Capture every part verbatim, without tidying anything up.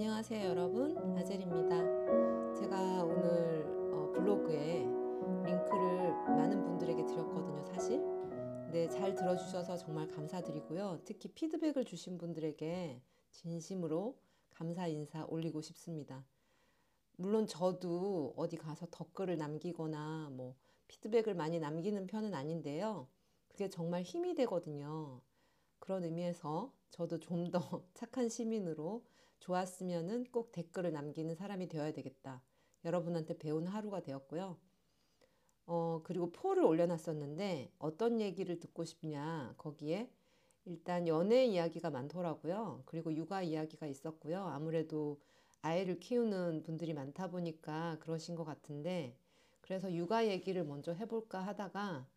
안녕하세요 여러분, 아젤입니다. 제가 오늘 어, 블로그에 링크를 많은 분들에게 드렸거든요 사실. 근데 잘 들어주셔서 정말 감사드리고요, 특히 피드백을 주신 분들에게 진심으로 감사 인사 올리고 싶습니다. 물론 저도 어디 가서 댓글을 남기거나 뭐 피드백을 많이 남기는 편은 아닌데요, 그게 정말 힘이 되거든요. 그런 의미에서 저도 좀 더 착한 시민으로 좋았으면은 꼭 댓글을 남기는 사람이 되어야 되겠다. 여러분한테 배운 하루가 되었고요. 어, 그리고 포를 올려놨었는데 어떤 얘기를 듣고 싶냐, 거기에 일단 연애 이야기가 많더라고요. 그리고 육아 이야기가 있었고요. 아무래도 아이를 키우는 분들이 많다 보니까 그러신 것 같은데, 그래서 육아 얘기를 먼저 해볼까 하다가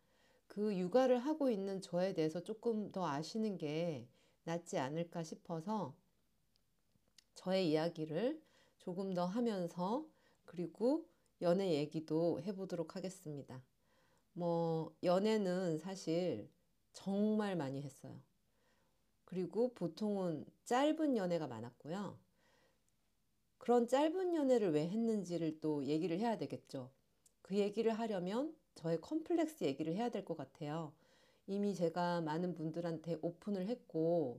그 육아를 하고 있는 저에 대해서 조금 더 아시는 게 낫지 않을까 싶어서 저의 이야기를 조금 더 하면서, 그리고 연애 얘기도 해보도록 하겠습니다. 뭐 연애는 사실 정말 많이 했어요. 그리고 보통은 짧은 연애가 많았고요. 그런 짧은 연애를 왜 했는지를 또 얘기를 해야 되겠죠. 그 얘기를 하려면 저의 컴플렉스 얘기를 해야 될 것 같아요. 이미 제가 많은 분들한테 오픈을 했고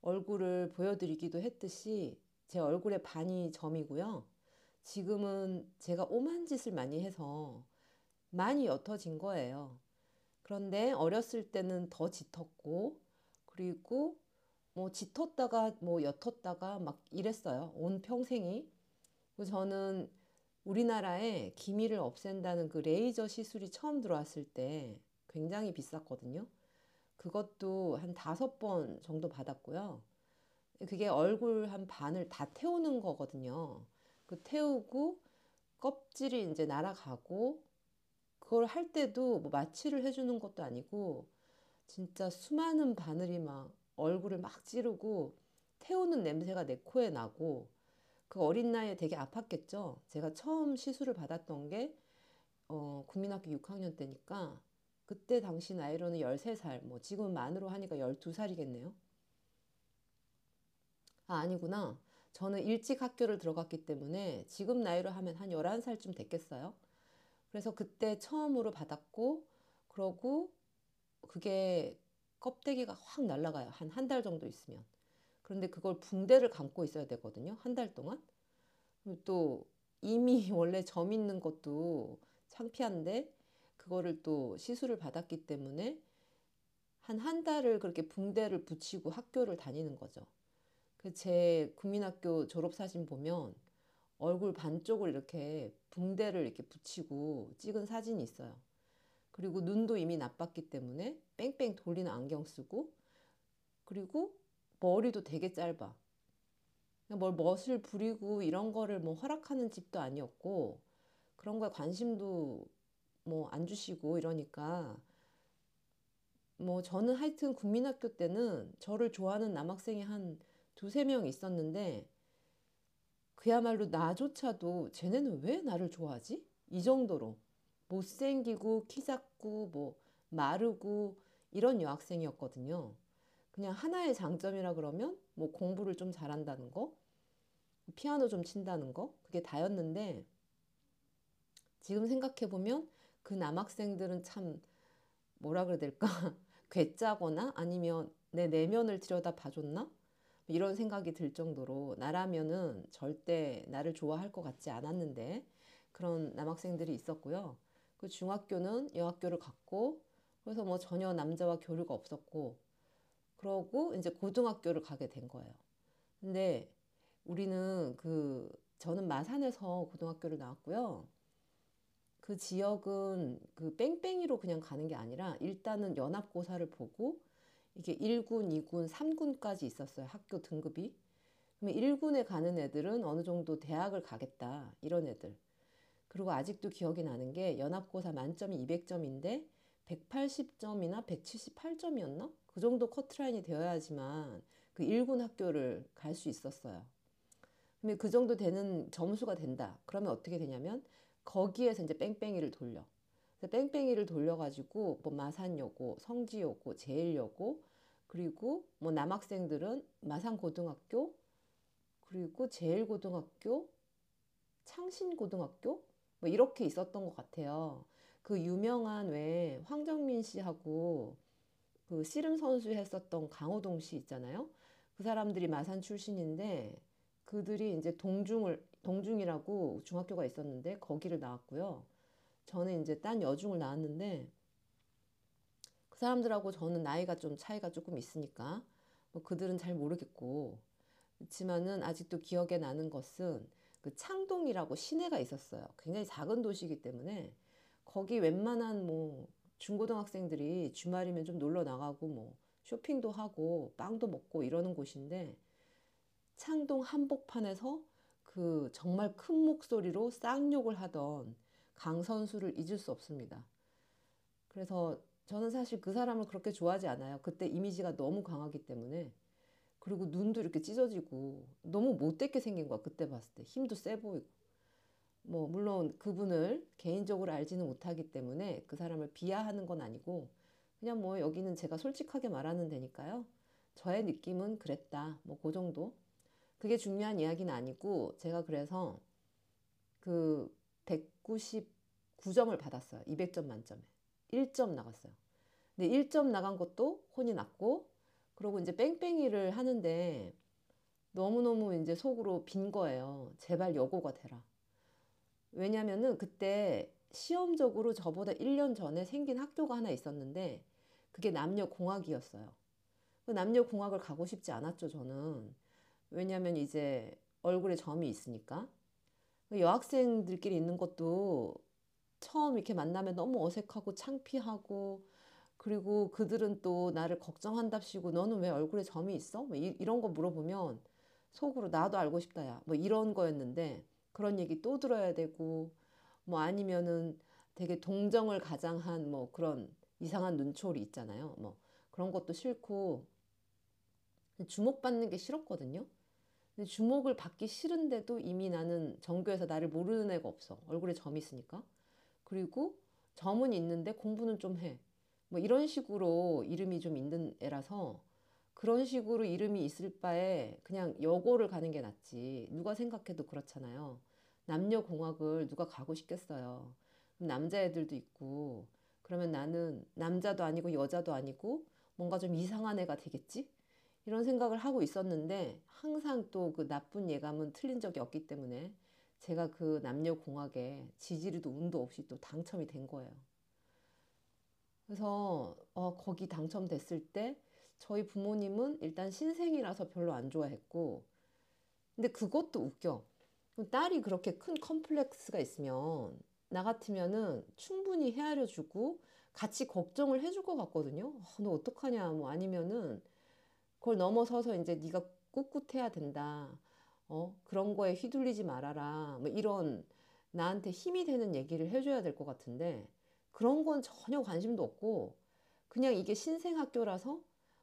얼굴을 보여드리기도 했듯이 제 얼굴의 반이 점이고요. 지금은 제가 오만 짓을 많이 해서 많이 옅어진 거예요. 그런데 어렸을 때는 더 짙었고, 그리고 뭐 짙었다가 뭐 옅었다가 막 이랬어요. 온 평생이. 그리고 저는 우리나라에 기미를 없앤다는 그 레이저 시술이 처음 들어왔을 때 굉장히 비쌌거든요. 그것도 한 다섯 번 정도 받았고요. 그게 얼굴 한 반을 다 태우는 거거든요. 그 태우고 껍질이 이제 날아가고, 그걸 할 때도 뭐 마취를 해주는 것도 아니고 진짜 수많은 바늘이 막 얼굴을 막 찌르고 태우는 냄새가 내 코에 나고, 그 어린 나이에 되게 아팠겠죠. 제가 처음 시술을 받았던 게 어, 국민학교 육 학년 때니까 그때 당시 나이로는 열세 살, 뭐 지금 만으로 하니까 열두 살이겠네요. 아, 아니구나. 저는 일찍 학교를 들어갔기 때문에 지금 나이로 하면 한 열한 살쯤 됐겠어요. 그래서 그때 처음으로 받았고, 그러고 그게 껍데기가 확 날아가요. 한 한 달 정도 있으면. 그런데 그걸 붕대를 감고 있어야 되거든요. 한 달 동안. 또 이미 원래 점 있는 것도 창피한데 그거를 또 시술을 받았기 때문에 한 한 달을 그렇게 붕대를 붙이고 학교를 다니는 거죠. 그 제 국민학교 졸업사진 보면 얼굴 반쪽을 이렇게 붕대를 이렇게 붙이고 찍은 사진이 있어요. 그리고 눈도 이미 나빴기 때문에 뺑뺑 돌리는 안경 쓰고, 그리고 머리도 되게 짧아. 뭘 멋을 부리고 이런 거를 뭐 허락하는 집도 아니었고, 그런 거에 관심도 뭐 안 주시고 이러니까, 뭐 저는 하여튼 국민학교 때는 저를 좋아하는 남학생이 한 두세 명 있었는데 그야말로 나조차도 쟤네는 왜 나를 좋아하지? 이 정도로 못생기고 키 작고 뭐 마르고 이런 여학생이었거든요. 그냥 하나의 장점이라 그러면 뭐 공부를 좀 잘한다는 거, 피아노 좀 친다는 거, 그게 다였는데, 지금 생각해보면 그 남학생들은 참 뭐라 그래야 될까, 괴짜거나 아니면 내 내면을 들여다 봐줬나? 이런 생각이 들 정도로 나라면은 절대 나를 좋아할 것 같지 않았는데 그런 남학생들이 있었고요. 그 중학교는 여학교를 갔고, 그래서 뭐 전혀 남자와 교류가 없었고, 그러고 이제 고등학교를 가게 된 거예요. 근데 우리는 그 저는 마산에서 고등학교를 나왔고요. 그 지역은 그 뺑뺑이로 그냥 가는 게 아니라 일단은 연합고사를 보고 이게 일 군, 이 군, 삼 군까지 있었어요. 학교 등급이. 그러면 일 군에 가는 애들은 어느 정도 대학을 가겠다, 이런 애들. 그리고 아직도 기억이 나는 게 연합고사 만점이 이백 점인데 백팔십 점이나 백칠십팔 점이었나? 그 정도 커트라인이 되어야지만 그 일 군 학교를 갈 수 있었어요. 근데 그 정도 되는 점수가 된다. 그러면 어떻게 되냐면 거기에서 이제 뺑뺑이를 돌려. 그래서 뺑뺑이를 돌려가지고 뭐 마산여고, 성지여고, 제일여고, 그리고 뭐 남학생들은 마산고등학교, 그리고 제일고등학교, 창신고등학교 뭐 이렇게 있었던 것 같아요. 그 유명한 왜 황정민 씨하고 그 씨름 선수 했었던 강호동 씨 있잖아요. 그 사람들이 마산 출신인데 그들이 이제 동중을 동중이라고 중학교가 있었는데 거기를 나왔고요. 저는 이제 딴 여중을 나왔는데 그 사람들하고 저는 나이가 좀 차이가 조금 있으니까 뭐 그들은 잘 모르겠고, 그렇지만은 아직도 기억에 나는 것은 그 창동이라고 시내가 있었어요. 굉장히 작은 도시이기 때문에 거기 웬만한 뭐 중고등학생들이 주말이면 좀 놀러 나가고 뭐 쇼핑도 하고 빵도 먹고 이러는 곳인데, 창동 한복판에서 그 정말 큰 목소리로 쌍욕을 하던 강 선수를 잊을 수 없습니다. 그래서 저는 사실 그 사람을 그렇게 좋아하지 않아요. 그때 이미지가 너무 강하기 때문에. 그리고 눈도 이렇게 찢어지고 너무 못되게 생긴 거야. 그때 봤을 때 힘도 세 보이고. 뭐 물론 그분을 개인적으로 알지는 못하기 때문에 그 사람을 비하하는 건 아니고, 그냥 뭐 여기는 제가 솔직하게 말하는 데니까요. 저의 느낌은 그랬다. 뭐 그 정도. 그게 중요한 이야기는 아니고, 제가 그래서 그 백구십구 점을 받았어요. 이백 점 만점에. 일 점 나갔어요. 근데 일 점 나간 것도 혼이 났고, 그러고 이제 뺑뺑이를 하는데 너무너무 이제 속으로 빈 거예요. 제발 여고가 되라. 왜냐면은 그때 시험적으로 저보다 일 년 전에 생긴 학교가 하나 있었는데 그게 남녀공학이었어요. 그 남녀공학을 가고 싶지 않았죠, 저는. 왜냐면 이제 얼굴에 점이 있으니까. 여학생들끼리 있는 것도 처음 이렇게 만나면 너무 어색하고 창피하고, 그리고 그들은 또 나를 걱정한답시고 너는 왜 얼굴에 점이 있어? 뭐 이, 이런 거 물어보면 속으로 나도 알고 싶다 야 뭐 이런 거였는데, 그런 얘기 또 들어야 되고 뭐 아니면은 되게 동정을 가장한 뭐 그런 이상한 눈초리 있잖아요. 뭐 그런 것도 싫고 주목받는 게 싫었거든요. 근데 주목을 받기 싫은데도 이미 나는 전교에서 나를 모르는 애가 없어. 얼굴에 점이 있으니까. 그리고 점은 있는데 공부는 좀 해. 뭐 이런 식으로 이름이 좀 있는 애라서 그런 식으로 이름이 있을 바에 그냥 여고를 가는 게 낫지. 누가 생각해도 그렇잖아요. 남녀공학을 누가 가고 싶겠어요. 남자애들도 있고. 그러면 나는 남자도 아니고 여자도 아니고 뭔가 좀 이상한 애가 되겠지? 이런 생각을 하고 있었는데 항상 또 그 나쁜 예감은 틀린 적이 없기 때문에 제가 그 남녀공학에 지지리도 운도 없이 또 당첨이 된 거예요. 그래서 어, 거기 당첨됐을 때 저희 부모님은 일단 신생이라서 별로 안 좋아했고, 근데 그것도 웃겨. 딸이 그렇게 큰 컴플렉스가 있으면 나 같으면은 충분히 헤아려주고 같이 걱정을 해줄 것 같거든요. 어, 너 어떡하냐 뭐 아니면은 그걸 넘어서서 이제 네가 꿋꿋해야 된다. 어? 그런 거에 휘둘리지 말아라. 뭐 이런 나한테 힘이 되는 얘기를 해줘야 될 것 같은데 그런 건 전혀 관심도 없고 그냥 이게 신생학교라서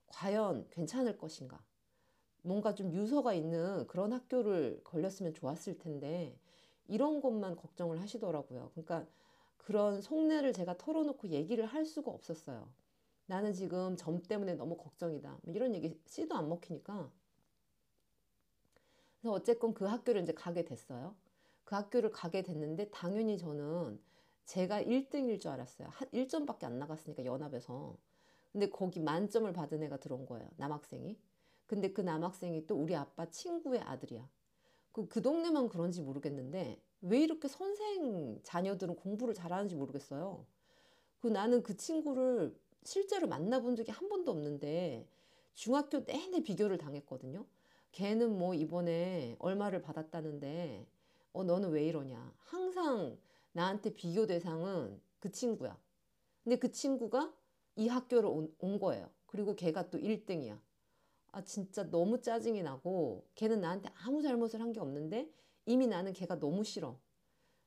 과연 괜찮을 것인가. 뭔가 좀 유서가 있는 그런 학교를 걸렸으면 좋았을 텐데 이런 것만 걱정을 하시더라고요. 그러니까 그런 속내를 제가 털어놓고 얘기를 할 수가 없었어요. 나는 지금 점 때문에 너무 걱정이다. 이런 얘기 씨도 안 먹히니까. 그래서 어쨌건 그 학교를 이제 가게 됐어요. 그 학교를 가게 됐는데 당연히 저는 제가 일 등일 줄 알았어요. 한 일 점밖에 안 나갔으니까 연합에서. 근데 거기 만점을 받은 애가 들어온 거예요. 남학생이. 근데 그 남학생이 또 우리 아빠 친구의 아들이야. 그, 그 동네만 그런지 모르겠는데 왜 이렇게 선생 자녀들은 공부를 잘하는지 모르겠어요. 그 나는 그 친구를 실제로 만나본 적이 한 번도 없는데 중학교 내내 비교를 당했거든요. 걔는 뭐 이번에 얼마를 받았다는데 어 너는 왜 이러냐. 항상 나한테 비교 대상은 그 친구야. 근데 그 친구가 이 학교를 온, 온 거예요. 그리고 걔가 또 일 등이야. 아 진짜 너무 짜증이 나고 걔는 나한테 아무 잘못을 한 게 없는데 이미 나는 걔가 너무 싫어.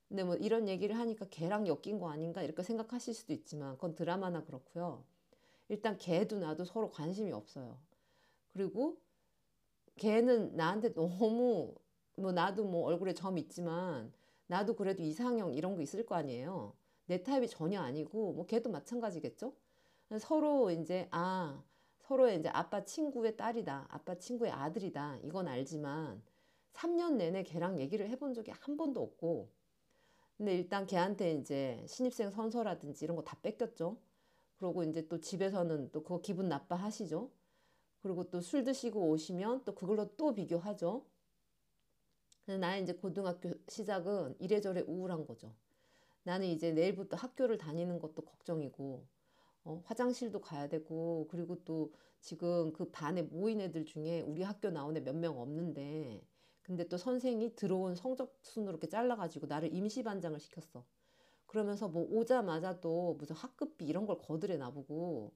근데 뭐 이런 얘기를 하니까 걔랑 엮인 거 아닌가 이렇게 생각하실 수도 있지만 그건 드라마나 그렇고요. 일단 걔도 나도 서로 관심이 없어요. 그리고 걔는 나한테 너무 뭐 나도 뭐 얼굴에 점 있지만 나도 그래도 이상형 이런 거 있을 거 아니에요. 내 타입이 전혀 아니고 뭐 걔도 마찬가지겠죠. 서로 이제 아 서로의 이제 아빠 친구의 딸이다 아빠 친구의 아들이다 이건 알지만 삼 년 내내 걔랑 얘기를 해본 적이 한 번도 없고, 근데 일단 걔한테 이제 신입생 선서라든지 이런 거 다 뺏겼죠. 그러고 이제 또 집에서는 또 그거 기분 나빠 하시죠. 그리고 또 술 드시고 오시면 또 그걸로 또 비교하죠. 근데 나의 이제 고등학교 시작은 이래저래 우울한 거죠. 나는 이제 내일부터 학교를 다니는 것도 걱정이고, 어, 화장실도 가야 되고, 그리고 또 지금 그 반에 모인 애들 중에 우리 학교 나온 애 몇 명 없는데, 근데 또 선생이 들어온 성적순으로 이렇게 잘라가지고 나를 임시반장을 시켰어. 그러면서 뭐 오자마자 또 무슨 학급비 이런 걸 거들에 나보고,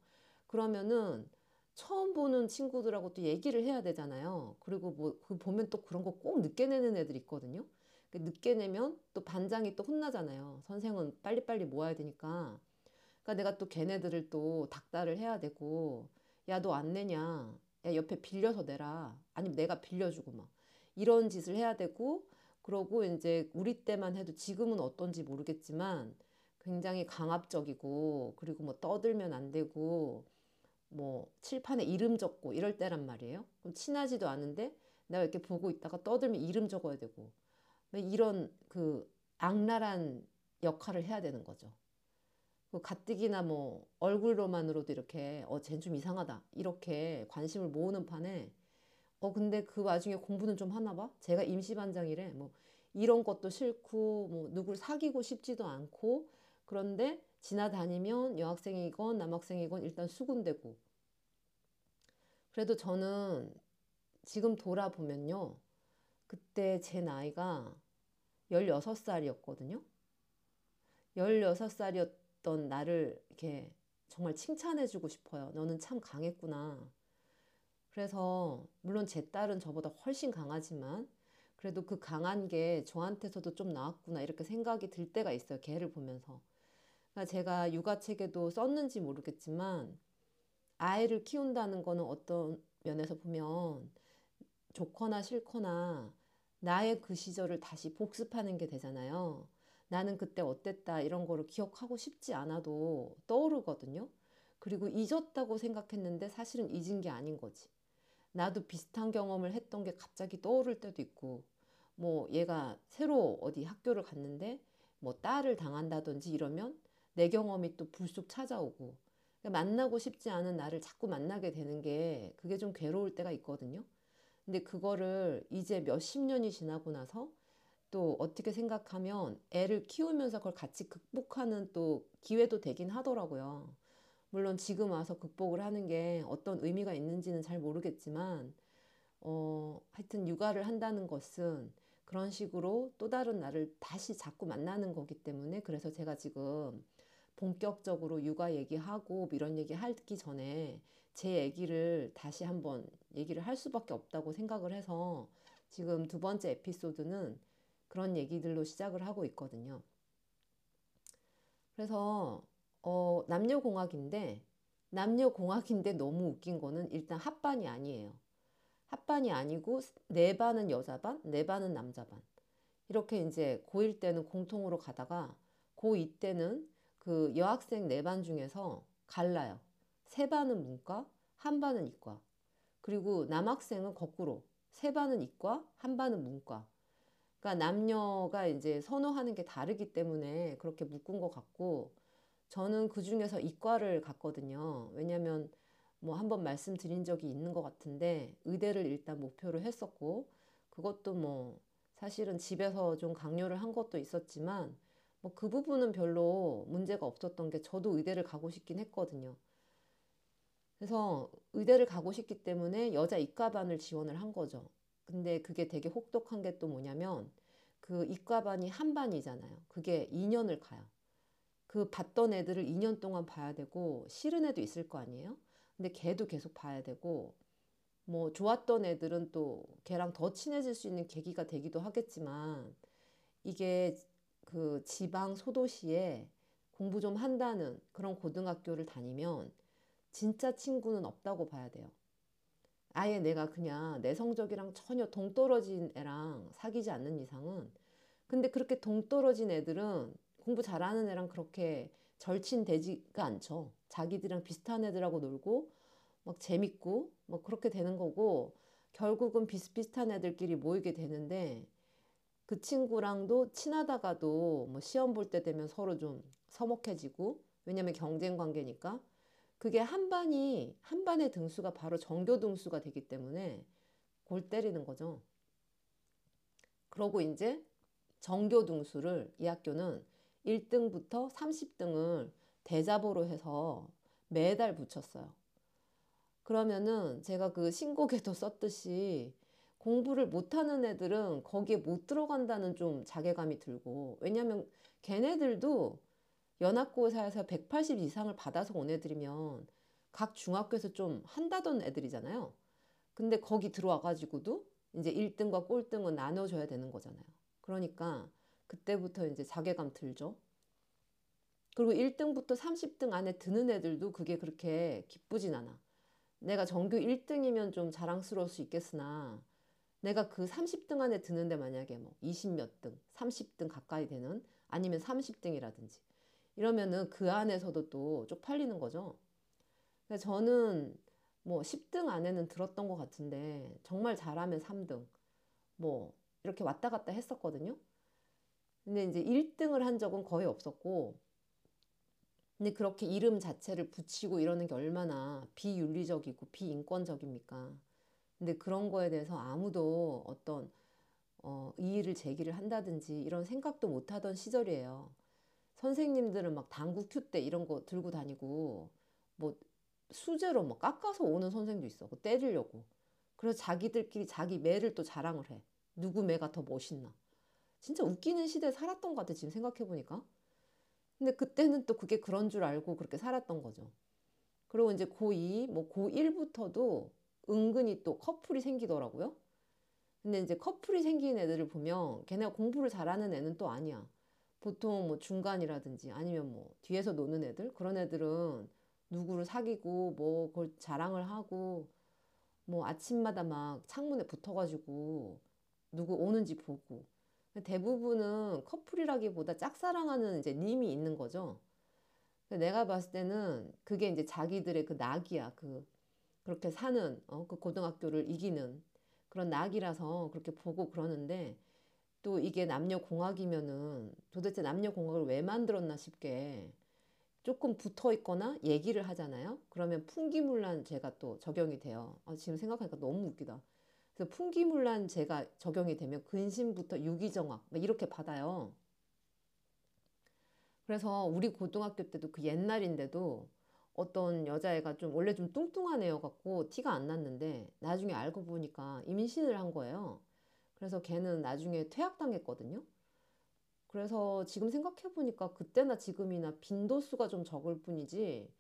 그러면은 처음 보는 친구들하고 또 얘기를 해야 되잖아요. 그리고 뭐 그 보면 또 그런 거 꼭 늦게 내는 애들 있거든요. 늦게 내면 또 반장이 또 혼나잖아요. 선생은 빨리빨리 모아야 되니까. 그러니까 내가 또 걔네들을 또 닥달을 해야 되고, 야 너 안 내냐, 야 옆에 빌려서 내라, 아니면 내가 빌려주고 막 이런 짓을 해야 되고. 그러고 이제 우리 때만 해도 지금은 어떤지 모르겠지만 굉장히 강압적이고, 그리고 뭐 떠들면 안 되고, 뭐 칠판에 이름 적고 이럴 때란 말이에요. 그럼 친하지도 않은데 내가 이렇게 보고 있다가 떠들면 이름 적어야 되고, 이런 그 악랄한 역할을 해야 되는 거죠. 그 가뜩이나 뭐 얼굴로만으로도 이렇게 어 쟨 좀 이상하다 이렇게 관심을 모으는 판에, 어 근데 그 와중에 공부는 좀 하나 봐? 제가 임시반장이래. 뭐 이런 것도 싫고, 뭐 누굴 사귀고 싶지도 않고, 그런데 지나다니면 여학생이건 남학생이건 일단 수군대고. 그래도 저는 지금 돌아보면요, 그때 제 나이가 열여섯 살이었거든요. 열여섯 살이었던 나를 이렇게 정말 칭찬해주고 싶어요. 너는 참 강했구나. 그래서 물론 제 딸은 저보다 훨씬 강하지만 그래도 그 강한 게 저한테서도 좀 나왔구나 이렇게 생각이 들 때가 있어요, 걔를 보면서. 그러니까 제가 육아책에도 썼는지 모르겠지만 아이를 키운다는 거는 어떤 면에서 보면 좋거나 싫거나 나의 그 시절을 다시 복습하는 게 되잖아요. 나는 그때 어땠다 이런 거를 기억하고 싶지 않아도 떠오르거든요. 그리고 잊었다고 생각했는데 사실은 잊은 게 아닌 거지. 나도 비슷한 경험을 했던 게 갑자기 떠오를 때도 있고, 뭐 얘가 새로 어디 학교를 갔는데 뭐 딸을 당한다든지 이러면 내 경험이 또 불쑥 찾아오고, 그러니까 만나고 싶지 않은 나를 자꾸 만나게 되는 게 그게 좀 괴로울 때가 있거든요. 근데 그거를 이제 몇십 년이 지나고 나서 또 어떻게 생각하면 애를 키우면서 그걸 같이 극복하는 또 기회도 되긴 하더라고요. 물론 지금 와서 극복을 하는 게 어떤 의미가 있는지는 잘 모르겠지만, 어, 하여튼 육아를 한다는 것은 그런 식으로 또 다른 나를 다시 자꾸 만나는 거기 때문에, 그래서 제가 지금 본격적으로 육아 얘기하고 이런 얘기 하기 전에 제 얘기를 다시 한번 얘기를 할 수밖에 없다고 생각을 해서 지금 두 번째 에피소드는 그런 얘기들로 시작을 하고 있거든요. 그래서 어, 남녀공학인데 남녀공학인데 너무 웃긴 거는 일단 합반이 아니에요. 합반이 아니고 네 반은 여자 반, 네 반은 남자 반. 이렇게 이제 고일 때는 공통으로 가다가 고이 때는 그 여학생 네 반 중에서 갈라요. 세 반은 문과, 한 반은 이과. 그리고 남학생은 거꾸로 세 반은 이과, 한 반은 문과. 그러니까 남녀가 이제 선호하는 게 다르기 때문에 그렇게 묶은 것 같고, 저는 그 중에서 이과를 갔거든요. 왜냐면 뭐 한번 말씀드린 적이 있는 것 같은데 의대를 일단 목표로 했었고, 그것도 뭐 사실은 집에서 좀 강요를 한 것도 있었지만 그 부분은 별로 문제가 없었던 게, 저도 의대를 가고 싶긴 했거든요. 그래서 의대를 가고 싶기 때문에 여자 이과반을 지원을 한 거죠. 근데 그게 되게 혹독한 게 또 뭐냐면 그 이과반이 한 반이잖아요. 그게 이 년을 가요. 그 봤던 애들을 이 년 동안 봐야 되고, 싫은 애도 있을 거 아니에요? 근데 걔도 계속 봐야 되고, 뭐 좋았던 애들은 또 걔랑 더 친해질 수 있는 계기가 되기도 하겠지만, 이게 그 지방 소도시에 공부 좀 한다는 그런 고등학교를 다니면 진짜 친구는 없다고 봐야 돼요. 아예 내가 그냥 내 성적이랑 전혀 동떨어진 애랑 사귀지 않는 이상은. 근데 그렇게 동떨어진 애들은 공부 잘하는 애랑 그렇게 절친되지가 않죠. 자기들이랑 비슷한 애들하고 놀고 막 재밌고 막 그렇게 되는 거고, 결국은 비슷비슷한 애들끼리 모이게 되는데 그 친구랑도 친하다가도 뭐 시험 볼 때 되면 서로 좀 서먹해지고, 왜냐면 경쟁 관계니까. 그게 한 반이, 한 반의 등수가 바로 전교 등수가 되기 때문에 골 때리는 거죠. 그러고 이제 전교 등수를 이 학교는 일 등부터 삼십 등을 대자보로 해서 매달 붙였어요. 그러면은 제가 그 신곡에도 썼듯이 공부를 못하는 애들은 거기에 못 들어간다는 좀 자괴감이 들고, 왜냐면 걔네들도 연합고사에서 백팔십 이상을 받아서 온 애들이면 각 중학교에서 좀 한다던 애들이잖아요. 근데 거기 들어와가지고도 이제 일 등과 꼴등은 나눠줘야 되는 거잖아요. 그러니까 그때부터 이제 자괴감 들죠. 그리고 일 등부터 삼십 등 안에 드는 애들도 그게 그렇게 기쁘진 않아. 내가 전교 일 등이면 좀 자랑스러울 수 있겠으나 내가 그 삼십 등 안에 드는데 만약에 뭐 이십 몇 등, 삼십 등 가까이 되는, 아니면 삼십 등이라든지 이러면은 그 안에서도 또 쪽팔리는 거죠. 그러니까 저는 뭐 십 등 안에는 들었던 것 같은데 정말 잘하면 삼 등 뭐 이렇게 왔다 갔다 했었거든요. 근데 이제 일 등을 한 적은 거의 없었고, 근데 그렇게 이름 자체를 붙이고 이러는 게 얼마나 비윤리적이고 비인권적입니까. 근데 그런 거에 대해서 아무도 어떤 어, 이의를 제기를 한다든지 이런 생각도 못하던 시절이에요. 선생님들은 막 당구 큐대 이런 거 들고 다니고 뭐 수제로 막 깎아서 오는 선생도 있어. 그거 때리려고. 그래서 자기들끼리 자기 매를 또 자랑을 해. 누구 매가 더 멋있나. 진짜 웃기는 시대에 살았던 것 같아, 지금 생각해보니까. 근데 그때는 또 그게 그런 줄 알고 그렇게 살았던 거죠. 그리고 이제 고이, 뭐 고일부터도 은근히 또 커플이 생기더라고요. 근데 이제 커플이 생긴 애들을 보면 걔네가 공부를 잘하는 애는 또 아니야. 보통 뭐 중간이라든지 아니면 뭐 뒤에서 노는 애들, 그런 애들은 누구를 사귀고 뭐 그걸 자랑을 하고 뭐 아침마다 막 창문에 붙어가지고 누구 오는지 보고, 대부분은 커플이라기보다 짝사랑하는 이제 님이 있는 거죠. 내가 봤을 때는 그게 이제 자기들의 그 낙이야. 그 그렇게 사는 어, 그 고등학교를 이기는 그런 낙이라서 그렇게 보고 그러는데, 또 이게 남녀공학이면은 도대체 남녀공학을 왜 만들었나 싶게 조금 붙어 있거나 얘기를 하잖아요. 그러면 풍기문란제가 또 적용이 돼요. 아, 지금 생각하니까 너무 웃기다. 그래서 풍기문란제가 적용이 되면 근심부터 유기정학 이렇게 받아요. 그래서 우리 고등학교 때도 그 옛날인데도 어떤 여자애가 좀 원래 좀 뚱뚱한 애여갖고 티가 안 났는데 나중에 알고 보니까 임신을 한 거예요. 그래서 걔는 나중에 퇴학당했거든요. 그래서 지금 생각해보니까 그때나 지금이나 빈도수가 좀 적을 뿐이지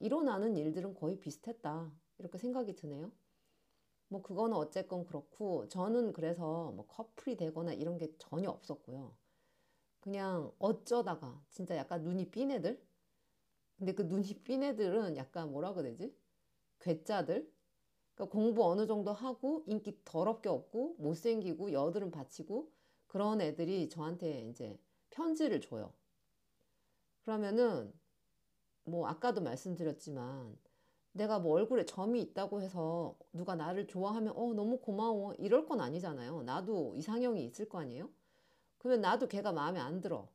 일어나는 일들은 거의 비슷했다, 이렇게 생각이 드네요. 뭐 그거는 어쨌건 그렇고, 저는 그래서 뭐 커플이 되거나 이런 게 전혀 없었고요. 그냥 어쩌다가 진짜 약간 눈이 삔 애들? 근데 그 눈이 삔 애들은 약간 뭐라고 해야 되지? 괴짜들? 그러니까 공부 어느 정도 하고 인기 더럽게 없고 못생기고 여드름 받치고 그런 애들이 저한테 이제 편지를 줘요. 그러면은 뭐 아까도 말씀드렸지만 내가 뭐 얼굴에 점이 있다고 해서 누가 나를 좋아하면 어 너무 고마워 이럴 건 아니잖아요. 나도 이상형이 있을 거 아니에요. 그러면 나도 걔가 마음에 안 들어.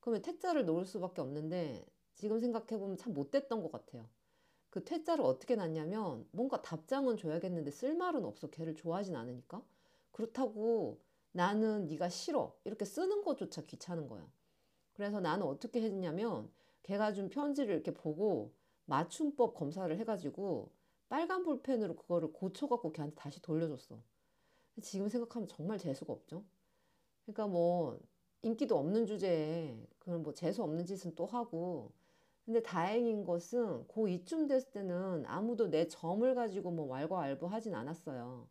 그러면 퇴짜를 놓을 수밖에 없는데 지금 생각해보면 참 못됐던 것 같아요. 그 퇴짜를 어떻게 놨냐면 뭔가 답장은 줘야겠는데 쓸 말은 없어. 걔를 좋아하진 않으니까. 그렇다고 나는 네가 싫어 이렇게 쓰는 것조차 귀찮은 거야. 그래서 나는 어떻게 했냐면 걔가 준 편지를 이렇게 보고 맞춤법 검사를 해가지고 빨간 볼펜으로 그거를 고쳐갖고 걔한테 다시 돌려줬어. 지금 생각하면 정말 재수가 없죠. 그러니까 뭐 인기도 없는 주제에 그런 뭐 재수 없는 짓은 또 하고. 근데 다행인 것은 고이쯤 됐을 때는 아무도 내 점을 가지고 뭐 왈가왈부 하진 않았어요.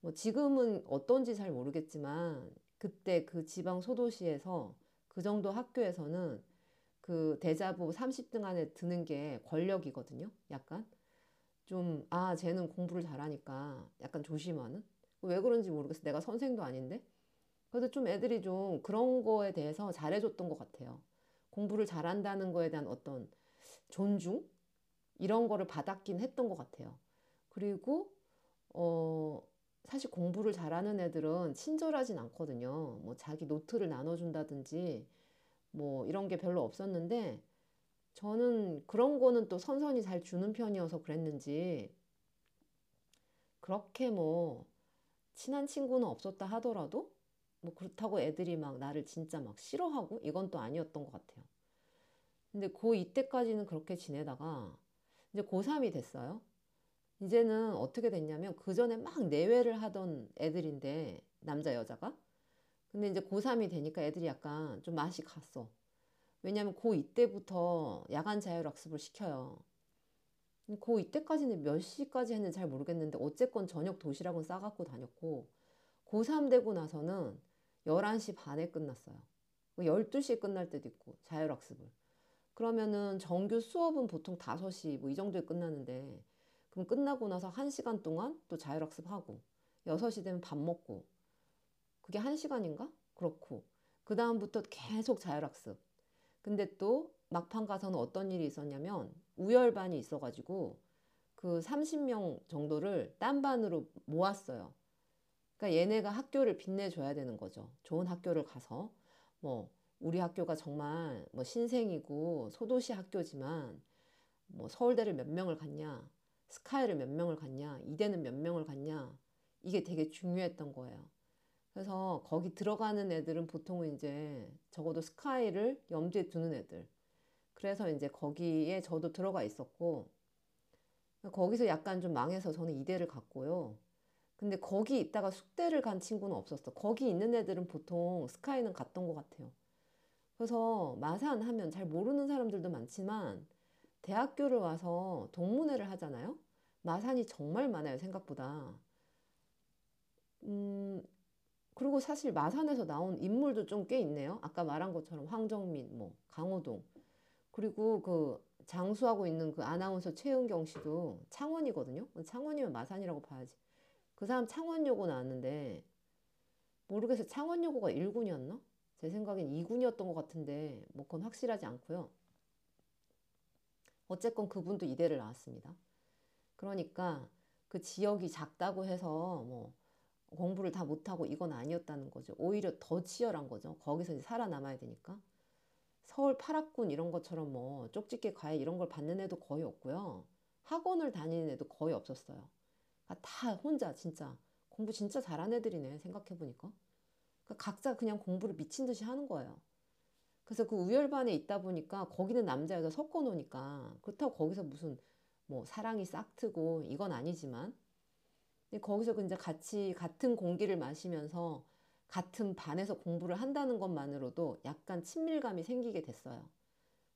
뭐 지금은 어떤지 잘 모르겠지만 그때 그 지방 소도시에서 그 정도 학교에서는 그 대자보 삼십 등 안에 드는 게 권력이거든요. 약간 좀 아 쟤는 공부를 잘하니까 약간 조심하는, 왜 그런지 모르겠어. 내가 선생도 아닌데. 그래도 좀 애들이 좀 그런 거에 대해서 잘해줬던 것 같아요. 공부를 잘한다는 거에 대한 어떤 존중 이런 거를 받았긴 했던 것 같아요. 그리고 어, 사실 공부를 잘하는 애들은 친절하진 않거든요. 뭐 자기 노트를 나눠준다든지 뭐 이런 게 별로 없었는데, 저는 그런 거는 또 선선히 잘 주는 편이어서 그랬는지 그렇게 뭐 친한 친구는 없었다 하더라도 뭐 그렇다고 애들이 막 나를 진짜 막 싫어하고 이건 또 아니었던 것 같아요. 근데 고이 때까지는 그렇게 지내다가 이제 고삼이 됐어요. 이제는 어떻게 됐냐면, 그 전에 막 내외를 하던 애들인데, 남자 여자가. 근데 이제 고삼이 되니까 애들이 약간 좀 맛이 갔어. 왜냐면 고이 때부터 야간 자율학습을 시켜요. 고이 때까지는 몇 시까지 했는지 잘 모르겠는데 어쨌건 저녁 도시락은 싸갖고 다녔고, 고삼 되고 나서는 열한 시 반에 끝났어요. 열두 시에 끝날 때도 있고, 자율학습을. 그러면은 정규 수업은 보통 다섯 시 뭐 이 정도에 끝나는데, 그럼 끝나고 나서 한 시간 동안 또 자율학습하고, 여섯 시 되면 밥 먹고, 그게 한 시간인가? 그렇고, 그 다음부터 계속 자율학습. 근데 또 막판 가서는 어떤 일이 있었냐면, 우열반이 있어가지고 그 삼십 명 정도를 딴 반으로 모았어요. 그러니까 얘네가 학교를 빛내줘야 되는 거죠. 좋은 학교를 가서, 뭐 우리 학교가 정말 뭐 신생이고 소도시 학교지만 뭐 서울대를 몇 명을 갔냐, 스카이를 몇 명을 갔냐, 이대는 몇 명을 갔냐, 이게 되게 중요했던 거예요. 그래서 거기 들어가는 애들은 보통은 이제 적어도 스카이를 염두에 두는 애들. 그래서 이제 거기에 저도 들어가 있었고, 거기서 약간 좀 망해서 저는 이대를 갔고요. 근데 거기 있다가 숙대를 간 친구는 없었어. 거기 있는 애들은 보통 스카이는 갔던 것 같아요. 그래서 마산 하면 잘 모르는 사람들도 많지만, 대학교를 와서 동문회를 하잖아요. 마산이 정말 많아요, 생각보다. 음, 그리고 사실 마산에서 나온 인물도 좀 꽤 있네요. 아까 말한 것처럼 황정민, 뭐 강호동, 그리고 그 장수하고 있는 그 아나운서 최은경 씨도 창원이거든요. 창원이면 마산이라고 봐야지. 그 사람 창원여고 나왔는데, 모르겠어요. 창원여고가 일 군이었나? 제 생각엔 이 군이었던 것 같은데 뭐 그건 확실하지 않고요. 어쨌건 그분도 이대를 나왔습니다. 그러니까 그 지역이 작다고 해서 뭐 공부를 다 못하고 이건 아니었다는 거죠. 오히려 더 치열한 거죠. 거기서 이제 살아남아야 되니까. 서울 팔 학군 이런 것처럼 뭐 쪽집게 과외 이런 걸 받는 애도 거의 없고요. 학원을 다니는 애도 거의 없었어요. 그러니까 다 혼자 진짜 공부 진짜 잘한 애들이네, 생각해보니까. 그러니까 각자 그냥 공부를 미친 듯이 하는 거예요. 그래서 그 우열반에 있다 보니까 거기는 남자 여자 섞어 놓으니까, 그렇다고 거기서 무슨 뭐 사랑이 싹 트고 이건 아니지만, 근데 거기서 이제 같이 같은 공기를 마시면서 같은 반에서 공부를 한다는 것만으로도 약간 친밀감이 생기게 됐어요.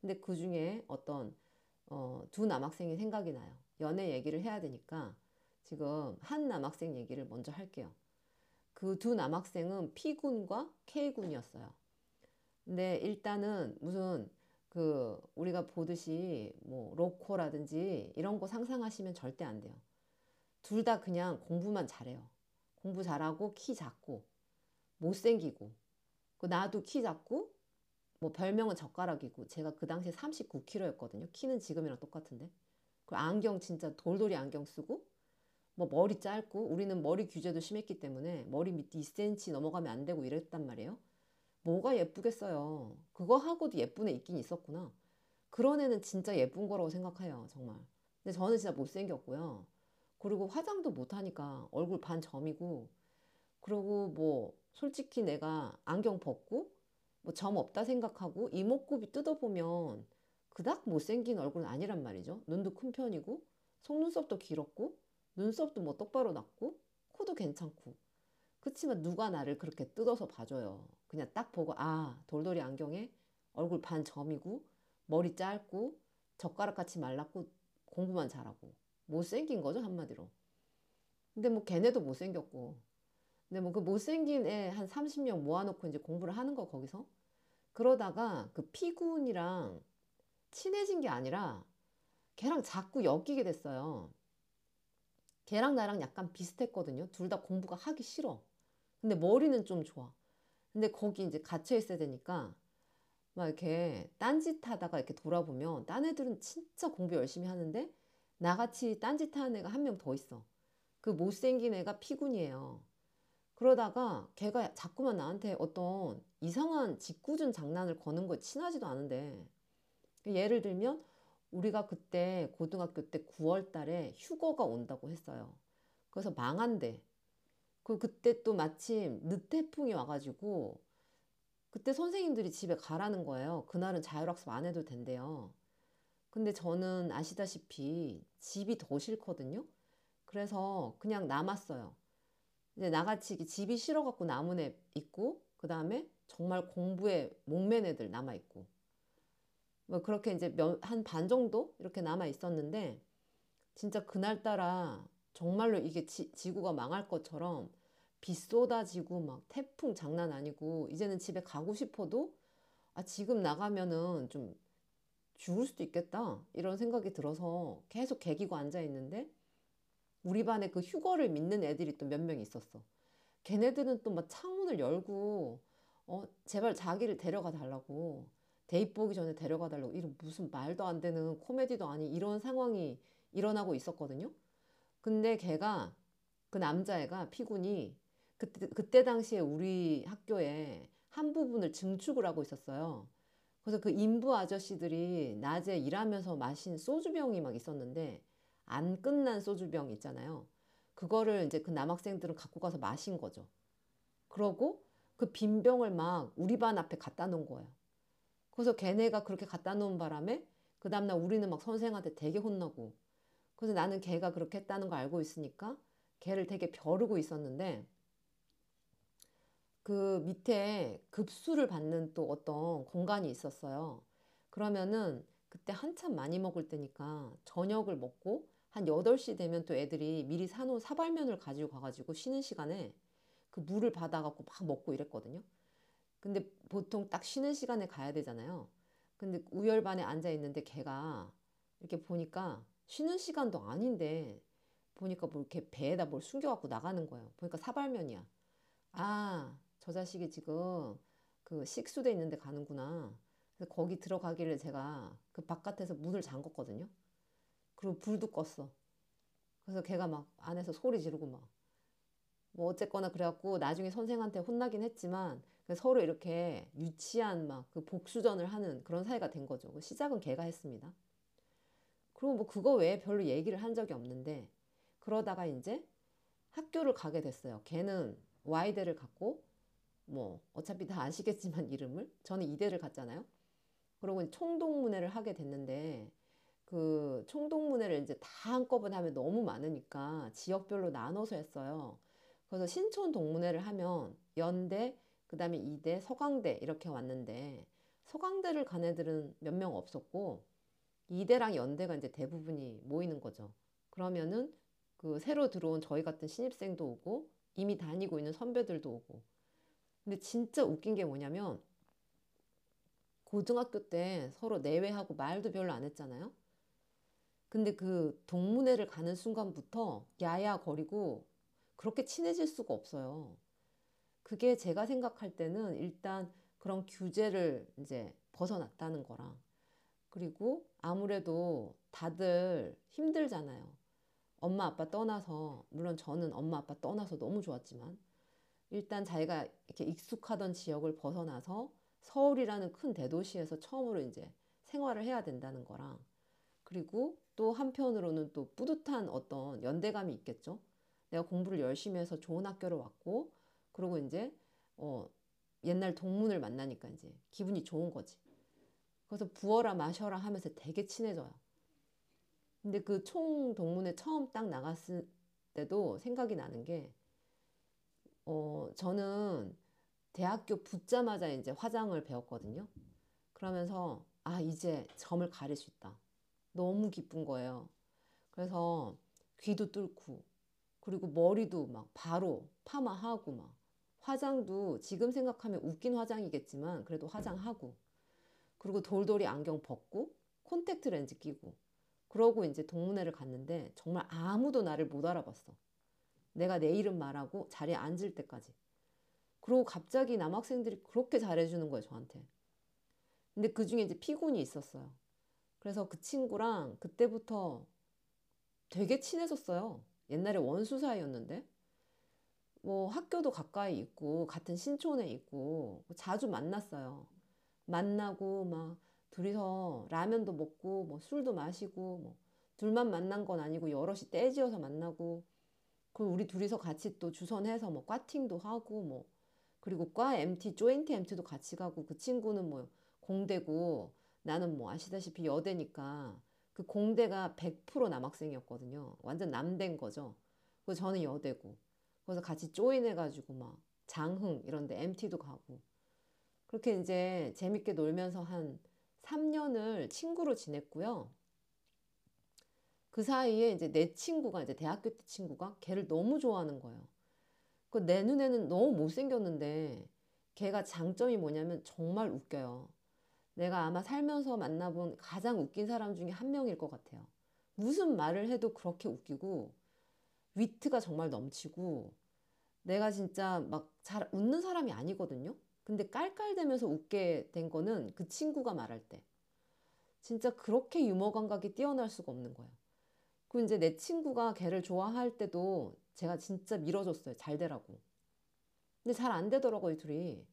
근데 그 중에 어떤 어, 두 남학생이 생각이 나요. 연애 얘기를 해야 되니까 지금 한 남학생 얘기를 먼저 할게요. 그 두 남학생은 P군과 K군이었어요. 근데 일단은 무슨 그 우리가 보듯이 뭐 로코라든지 이런 거 상상하시면 절대 안 돼요. 둘 다 그냥 공부만 잘해요. 공부 잘하고 키 작고 못생기고, 나도 키 작고, 뭐 별명은 젓가락이고, 제가 그 당시에 삼십구 킬로그램였거든요. 키는 지금이랑 똑같은데. 그 안경 진짜 돌돌이 안경 쓰고, 뭐 머리 짧고, 우리는 머리 규제도 심했기 때문에 머리 밑 이 센티미터 넘어가면 안 되고 이랬단 말이에요. 뭐가 예쁘겠어요. 그거 하고도 예쁜 애 있긴 있었구나. 그런 애는 진짜 예쁜 거라고 생각해요, 정말. 근데 저는 진짜 못생겼고요. 그리고 화장도 못하니까 얼굴 반 점이고, 그리고 뭐 솔직히 내가 안경 벗고 뭐 점 없다 생각하고 이목구비 뜯어보면 그닥 못생긴 얼굴은 아니란 말이죠. 눈도 큰 편이고, 속눈썹도 길었고, 눈썹도 뭐 똑바로 났고, 코도 괜찮고. 그치만 누가 나를 그렇게 뜯어서 봐줘요. 그냥 딱 보고, 아, 돌돌이 안경에 얼굴 반 점이고, 머리 짧고, 젓가락같이 말랐고, 공부만 잘하고. 못생긴 거죠, 한마디로. 근데 뭐 걔네도 못생겼고. 근데 뭐 그 못생긴 애 한 삼십 명 모아놓고 이제 공부를 하는 거, 거기서. 그러다가 그 피군이랑 친해진 게 아니라 걔랑 자꾸 엮이게 됐어요. 걔랑 나랑 약간 비슷했거든요. 둘 다 공부가 하기 싫어. 근데 머리는 좀 좋아. 근데 거기 이제 갇혀 있어야 되니까 막 이렇게 딴짓 하다가 이렇게 돌아보면 딴 애들은 진짜 공부 열심히 하는데 나같이 딴짓 하는 애가 한 명 더 있어. 그 못생긴 애가 피군이에요. 그러다가 걔가 자꾸만 나한테 어떤 이상한 짓궂은 장난을 거는 거에 친하지도 않은데, 예를 들면 우리가 그때 고등학교 때 구월 달에 휴거가 온다고 했어요. 그래서 망한대. 그 그때 또 마침 늦태풍이 와가지고 그때 선생님들이 집에 가라는 거예요. 그날은 자율학습 안 해도 된대요. 근데 저는 아시다시피 집이 더 싫거든요. 그래서 그냥 남았어요. 이제 나같이 집이 싫어갖고 남은 애 있고, 그 다음에 정말 공부에 목맨 애들 남아있고, 뭐 그렇게 이제 한 반 정도 이렇게 남아있었는데, 진짜 그날따라 정말로 이게 지, 지구가 망할 것처럼 비 쏟아지고 막 태풍 장난 아니고, 이제는 집에 가고 싶어도 아 지금 나가면은 좀 죽을 수도 있겠다 이런 생각이 들어서 계속 개기고 앉아있는데, 우리 반에 그 휴거를 믿는 애들이 또 몇 명 있었어. 걔네들은 또 막 창문을 열고 어 제발 자기를 데려가 달라고, 대입 보기 전에 데려가 달라고, 이런 무슨 말도 안 되는 코미디도 아닌 이런 상황이 일어나고 있었거든요. 근데 걔가, 그 남자애가 피군이 그때, 그때 당시에 우리 학교에 한 부분을 증축을 하고 있었어요. 그래서 그 인부 아저씨들이 낮에 일하면서 마신 소주병이 막 있었는데, 안 끝난 소주병 있잖아요. 그거를 이제 그 남학생들은 갖고 가서 마신 거죠. 그러고 그 빈병을 막 우리 반 앞에 갖다 놓은 거예요. 그래서 걔네가 그렇게 갖다 놓은 바람에 그 다음날 우리는 막 선생한테 되게 혼나고, 그래서 나는 걔가 그렇게 했다는 거 알고 있으니까 걔를 되게 벼르고 있었는데, 그 밑에 급수를 받는 또 어떤 공간이 있었어요. 그러면은 그때 한참 많이 먹을 때니까 저녁을 먹고 한 여덟 시 되면 또 애들이 미리 사놓은 사발면을 가지고 가가지고 쉬는 시간에 그 물을 받아갖고 막 먹고 이랬거든요. 근데 보통 딱 쉬는 시간에 가야 되잖아요. 근데 우열반에 앉아있는데 걔가 이렇게 보니까 쉬는 시간도 아닌데, 보니까 뭐 이렇게 배에다 뭘 숨겨갖고 나가는 거예요. 보니까 사발면이야. 아, 저 자식이 지금 그 식수대 있는데 가는구나. 그래서 거기 들어가기를 제가 그 바깥에서 문을 잠궜거든요. 그리고 불도 껐어. 그래서 걔가 막 안에서 소리 지르고 막 뭐 어쨌거나 그래갖고 나중에 선생한테 혼나긴 했지만, 서로 이렇게 유치한 막 그 복수전을 하는 그런 사이가 된 거죠. 시작은 걔가 했습니다. 그리고 뭐 그거 외에 별로 얘기를 한 적이 없는데, 그러다가 이제 학교를 가게 됐어요. 걔는 와이대를 갔고, 뭐 어차피 다 아시겠지만 이름을, 저는 이대를 갔잖아요. 그러고 총동문회를 하게 됐는데, 그 총동문회를 이제 다 한꺼번에 하면 너무 많으니까 지역별로 나눠서 했어요. 그래서 신촌 동문회를 하면 연대, 그 다음에 이대, 서강대 이렇게 왔는데, 서강대를 간 애들은 몇 명 없었고 이대랑 연대가 이제 대부분이 모이는 거죠. 그러면은 그 새로 들어온 저희 같은 신입생도 오고 이미 다니고 있는 선배들도 오고. 근데 진짜 웃긴 게 뭐냐면, 고등학교 때 서로 내외하고 말도 별로 안 했잖아요. 근데 그 동문회를 가는 순간부터 야야거리고 그렇게 친해질 수가 없어요. 그게 제가 생각할 때는 일단 그런 규제를 이제 벗어났다는 거랑, 그리고 아무래도 다들 힘들잖아요. 엄마 아빠 떠나서, 물론 저는 엄마 아빠 떠나서 너무 좋았지만, 일단 자기가 이렇게 익숙하던 지역을 벗어나서 서울이라는 큰 대도시에서 처음으로 이제 생활을 해야 된다는 거랑, 그리고 또 한편으로는 또 뿌듯한 어떤 연대감이 있겠죠. 내가 공부를 열심히 해서 좋은 학교를 왔고, 그리고 이제 어 옛날 동문을 만나니까 이제 기분이 좋은 거지. 그래서 부어라 마셔라 하면서 되게 친해져요. 근데 그 총동문회 처음 딱 나갔을 때도 생각이 나는 게, 어, 저는 대학교 붙자마자 이제 화장을 배웠거든요. 그러면서 아 이제 점을 가릴 수 있다. 너무 기쁜 거예요. 그래서 귀도 뚫고, 그리고 머리도 막 바로 파마하고, 막 화장도 지금 생각하면 웃긴 화장이겠지만 그래도 화장하고, 그리고 돌돌이 안경 벗고 콘택트 렌즈 끼고, 그러고 이제 동문회를 갔는데 정말 아무도 나를 못 알아봤어. 내가 내 이름 말하고 자리에 앉을 때까지. 그러고 갑자기 남학생들이 그렇게 잘해주는 거예요, 저한테. 근데 그 중에 이제 피곤이 있었어요. 그래서 그 친구랑 그때부터 되게 친해졌어요. 옛날에 원수사이였는데 뭐 학교도 가까이 있고 같은 신촌에 있고 자주 만났어요. 만나고 막 둘이서 라면도 먹고 뭐 술도 마시고 뭐 둘만 만난 건 아니고 여럿이 떼지어서 만나고, 그리고 우리 둘이서 같이 또 주선해서 뭐 과팅도 하고 뭐, 그리고 과 엠티, 조인트 엠티도 같이 가고, 그 친구는 뭐 공대고 나는 뭐 아시다시피 여대니까 그 공대가 백 퍼센트 남학생이었거든요. 완전 남대인 거죠. 그래서 저는 여대고, 그래서 같이 조인해가지고 막 장흥 이런데 엠티도 가고, 그렇게 이제 재밌게 놀면서 한 삼 년을 친구로 지냈고요. 그 사이에 이제 내 친구가, 이제 대학교 때 친구가 걔를 너무 좋아하는 거예요. 그 내 눈에는 너무 못생겼는데 걔가 장점이 뭐냐면 정말 웃겨요. 내가 아마 살면서 만나본 가장 웃긴 사람 중에 한 명일 것 같아요. 무슨 말을 해도 그렇게 웃기고 위트가 정말 넘치고, 내가 진짜 막 잘 웃는 사람이 아니거든요. 근데 깔깔대면서 웃게 된 거는 그 친구가 말할 때 진짜 그렇게 유머 감각이 뛰어날 수가 없는 거예요. 그리고 이제 내 친구가 걔를 좋아할 때도 제가 진짜 밀어줬어요. 잘 되라고. 근데 잘 안 되더라고요, 둘이.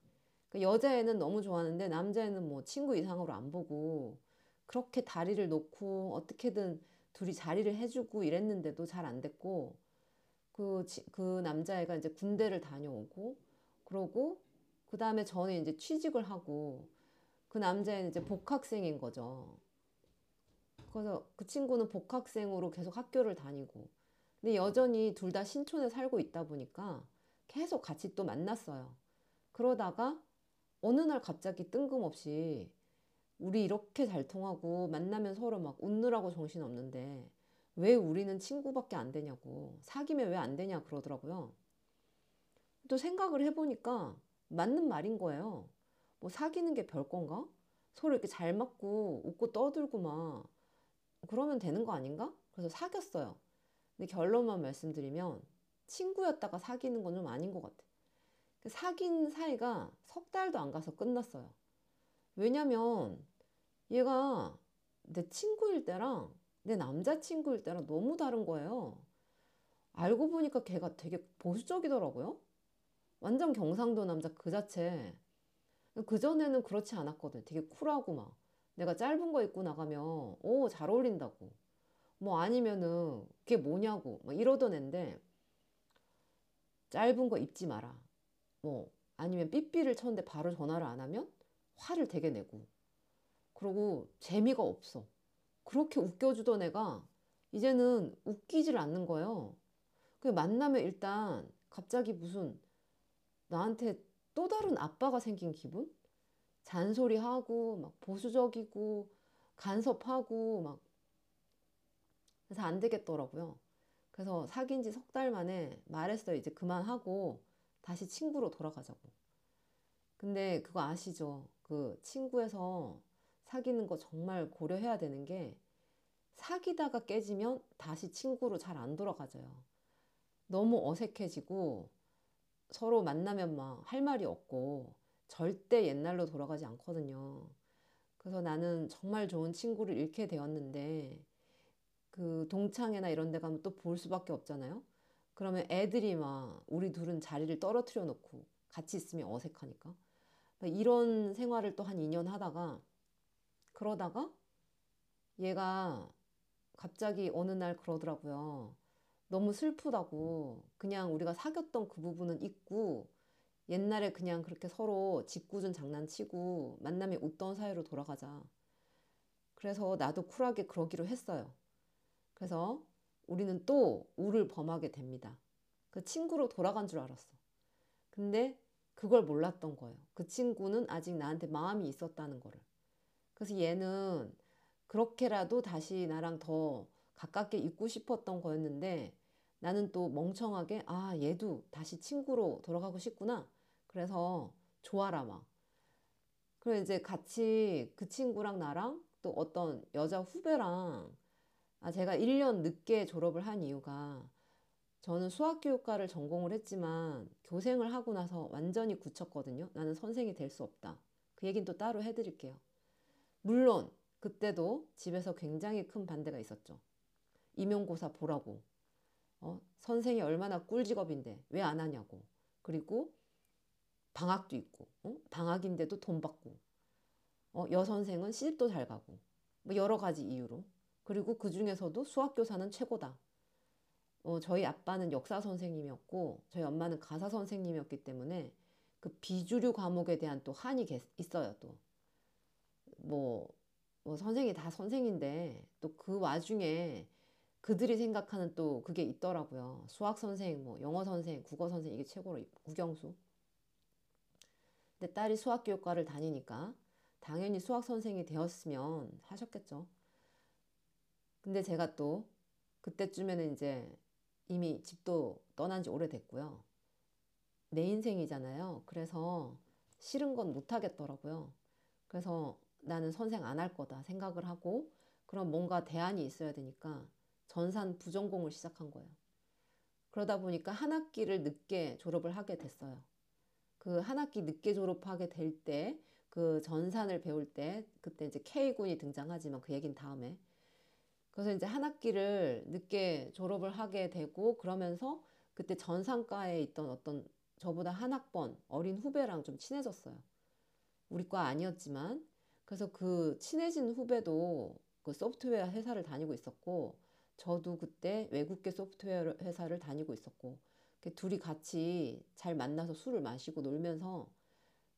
그러니까 여자애는 너무 좋아하는데 남자애는 뭐 친구 이상으로 안 보고, 그렇게 다리를 놓고 어떻게든 둘이 자리를 해주고 이랬는데도 잘 안 됐고, 그, 그 남자애가 이제 군대를 다녀오고, 그러고 그 다음에 저는 이제 취직을 하고, 그 남자애는 이제 복학생인 거죠. 그래서 그 친구는 복학생으로 계속 학교를 다니고, 근데 여전히 둘 다 신촌에 살고 있다 보니까 계속 같이 또 만났어요. 그러다가 어느 날 갑자기 뜬금없이 우리 이렇게 잘 통하고 만나면 서로 막 웃느라고 정신없는데 왜 우리는 친구밖에 안 되냐고, 사귀면 왜 안 되냐 그러더라고요. 또 생각을 해보니까 맞는 말인 거예요. 뭐 사귀는 게 별 건가? 서로 이렇게 잘 맞고 웃고 떠들고 막 그러면 되는 거 아닌가? 그래서 사귀었어요. 근데 결론만 말씀드리면 친구였다가 사귀는 건 좀 아닌 것 같아. 사귄 사이가 석 달도 안 가서 끝났어요. 왜냐면 얘가 내 친구일 때랑 내 남자친구일 때랑 너무 다른 거예요. 알고 보니까 걔가 되게 보수적이더라고요. 완전 경상도 남자 그 자체. 그전에는 그렇지 않았거든. 되게 쿨하고 막 내가 짧은 거 입고 나가면 오, 잘 어울린다고 뭐 아니면은 그게 뭐냐고 막 이러던 앤데, 짧은 거 입지 마라 뭐 아니면 삐삐를 쳤는데 바로 전화를 안 하면 화를 되게 내고, 그러고 재미가 없어. 그렇게 웃겨주던 애가 이제는 웃기질 않는 거예요. 그 만나면 일단 갑자기 무슨 나한테 또 다른 아빠가 생긴 기분? 잔소리하고 막 보수적이고 간섭하고 막, 그래서 안 되겠더라고요. 그래서 사귄 지 석 달 만에 말했어요. 이제 그만하고 다시 친구로 돌아가자고. 근데 그거 아시죠? 그 친구에서 사귀는 거 정말 고려해야 되는 게, 사귀다가 깨지면 다시 친구로 잘 안 돌아가져요. 너무 어색해지고 서로 만나면 막 할 말이 없고 절대 옛날로 돌아가지 않거든요. 그래서 나는 정말 좋은 친구를 잃게 되었는데, 그 동창회나 이런 데 가면 또 볼 수밖에 없잖아요. 그러면 애들이 막 우리 둘은 자리를 떨어뜨려 놓고 같이 있으면 어색하니까, 이런 생활을 또 한 이 년 하다가, 그러다가 얘가 갑자기 어느 날 그러더라고요. 너무 슬프다고, 그냥 우리가 사귀었던 그 부분은 잊고 옛날에 그냥 그렇게 서로 짓궂은 장난치고 만나면 웃던 사이로 돌아가자. 그래서 나도 쿨하게 그러기로 했어요. 그래서 우리는 또 우를 범하게 됩니다. 그 친구로 돌아간 줄 알았어. 근데 그걸 몰랐던 거예요. 그 친구는 아직 나한테 마음이 있었다는 거를. 그래서 얘는 그렇게라도 다시 나랑 더 가깝게 있고 싶었던 거였는데, 나는 또 멍청하게 아, 얘도 다시 친구로 돌아가고 싶구나, 그래서 좋아라 막. 그래 이제 같이 그 친구랑 나랑 또 어떤 여자 후배랑, 아, 제가 일 년 늦게 졸업을 한 이유가 저는 수학교육과를 전공을 했지만 교생을 하고 나서 완전히 굳혔거든요. 나는 선생이 될 수 없다. 그 얘기는 또 따로 해드릴게요. 물론 그때도 집에서 굉장히 큰 반대가 있었죠. 임용고사 보라고, 어? 선생이 얼마나 꿀직업인데 왜 안 하냐고. 그리고 방학도 있고, 어? 방학인데도 돈 받고, 어? 여선생은 시집도 잘 가고, 뭐 여러 가지 이유로. 그리고 그 중에서도 수학교사는 최고다. 어, 저희 아빠는 역사 선생님이었고 저희 엄마는 가사 선생님이었기 때문에 그 비주류 과목에 대한 또 한이 있어요. 또 뭐 뭐 선생이 다 선생인데 또 그 와중에 그들이 생각하는 또 그게 있더라고요. 수학 선생, 뭐 영어 선생, 국어 선생, 이게 최고로 국영수. 근데 딸이 수학 교육과를 다니니까 당연히 수학 선생이 되었으면 하셨겠죠. 근데 제가 또 그때쯤에는 이제 이미 집도 떠난 지 오래됐고요. 내 인생이잖아요. 그래서 싫은 건 못 하겠더라고요. 그래서 나는 선생 안 할 거다 생각을 하고, 그럼 뭔가 대안이 있어야 되니까 전산 부전공을 시작한 거예요. 그러다 보니까 한 학기를 늦게 졸업을 하게 됐어요. 그 한 학기 늦게 졸업하게 될 때, 그 전산을 배울 때, 그때 이제 K군이 등장하지만 그 얘기는 다음에. 그래서 이제 한 학기를 늦게 졸업을 하게 되고, 그러면서 그때 전산과에 있던 어떤 저보다 한 학번 어린 후배랑 좀 친해졌어요. 우리 과 아니었지만. 그래서 그 친해진 후배도 그 소프트웨어 회사를 다니고 있었고, 저도 그때 외국계 소프트웨어 회사를 다니고 있었고, 둘이 같이 잘 만나서 술을 마시고 놀면서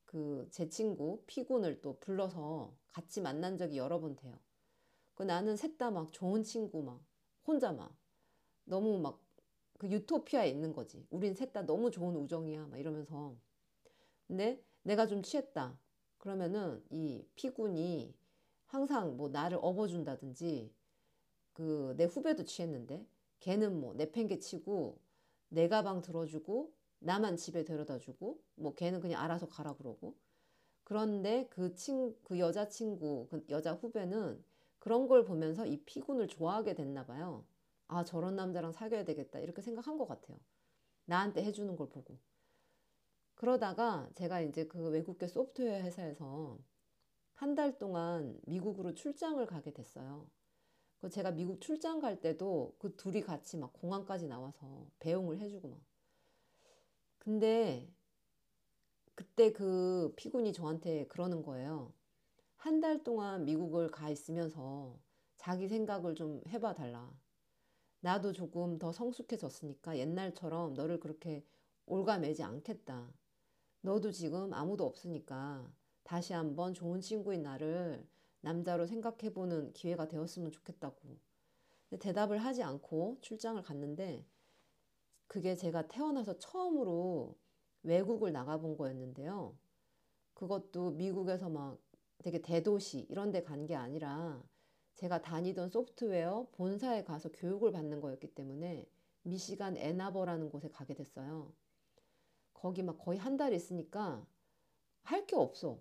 그 제 친구 P군을 또 불러서 같이 만난 적이 여러 번 돼요. 그 나는 셋 다 막 좋은 친구, 막 혼자 막 너무 막 그 유토피아에 있는 거지. 우린 셋 다 너무 좋은 우정이야 막 이러면서. 근데 내가 좀 취했다 그러면은 이 P군이 항상 뭐 나를 업어준다든지, 그 내 후배도 취했는데 걔는 뭐 내팽개치고 내 가방 들어주고 나만 집에 데려다주고, 뭐 걔는 그냥 알아서 가라 그러고. 그런데 그 친, 그 여자친구, 그 여자 후배는 그런 걸 보면서 이 P군을 좋아하게 됐나 봐요. 아, 저런 남자랑 사귀어야 되겠다 이렇게 생각한 것 같아요. 나한테 해주는 걸 보고. 그러다가 제가 이제 그 외국계 소프트웨어 회사에서 한 달 동안 미국으로 출장을 가게 됐어요. 그 제가 미국 출장 갈 때도 그 둘이 같이 막 공항까지 나와서 배웅을 해주고 막. 근데 그때 그 P군이 저한테 그러는 거예요. 한 달 동안 미국을 가 있으면서 자기 생각을 좀 해봐 달라. 나도 조금 더 성숙해졌으니까 옛날처럼 너를 그렇게 올가매지 않겠다. 너도 지금 아무도 없으니까 다시 한번 좋은 친구인 나를 남자로 생각해보는 기회가 되었으면 좋겠다고. 근데 대답을 하지 않고 출장을 갔는데, 그게 제가 태어나서 처음으로 외국을 나가본 거였는데요. 그것도 미국에서 막 되게 대도시 이런 데 간 게 아니라 제가 다니던 소프트웨어 본사에 가서 교육을 받는 거였기 때문에 미시간 애나버라는 곳에 가게 됐어요. 거기 막 거의 한 달 있으니까 할 게 없어.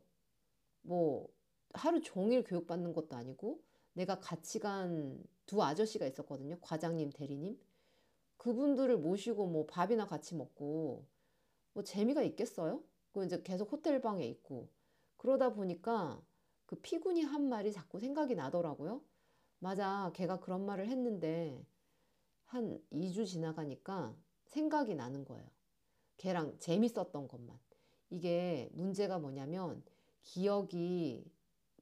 뭐 하루 종일 교육받는 것도 아니고, 내가 같이 간 두 아저씨가 있었거든요. 과장님, 대리님. 그분들을 모시고 뭐 밥이나 같이 먹고 뭐 재미가 있겠어요? 그 이제 계속 호텔 방에 있고. 그러다 보니까 그 P군이 한 말이 자꾸 생각이 나더라고요. 맞아, 걔가 그런 말을 했는데 한 이 주 지나가니까 생각이 나는 거예요. 걔랑 재밌었던 것만. 이게 문제가 뭐냐면 기억이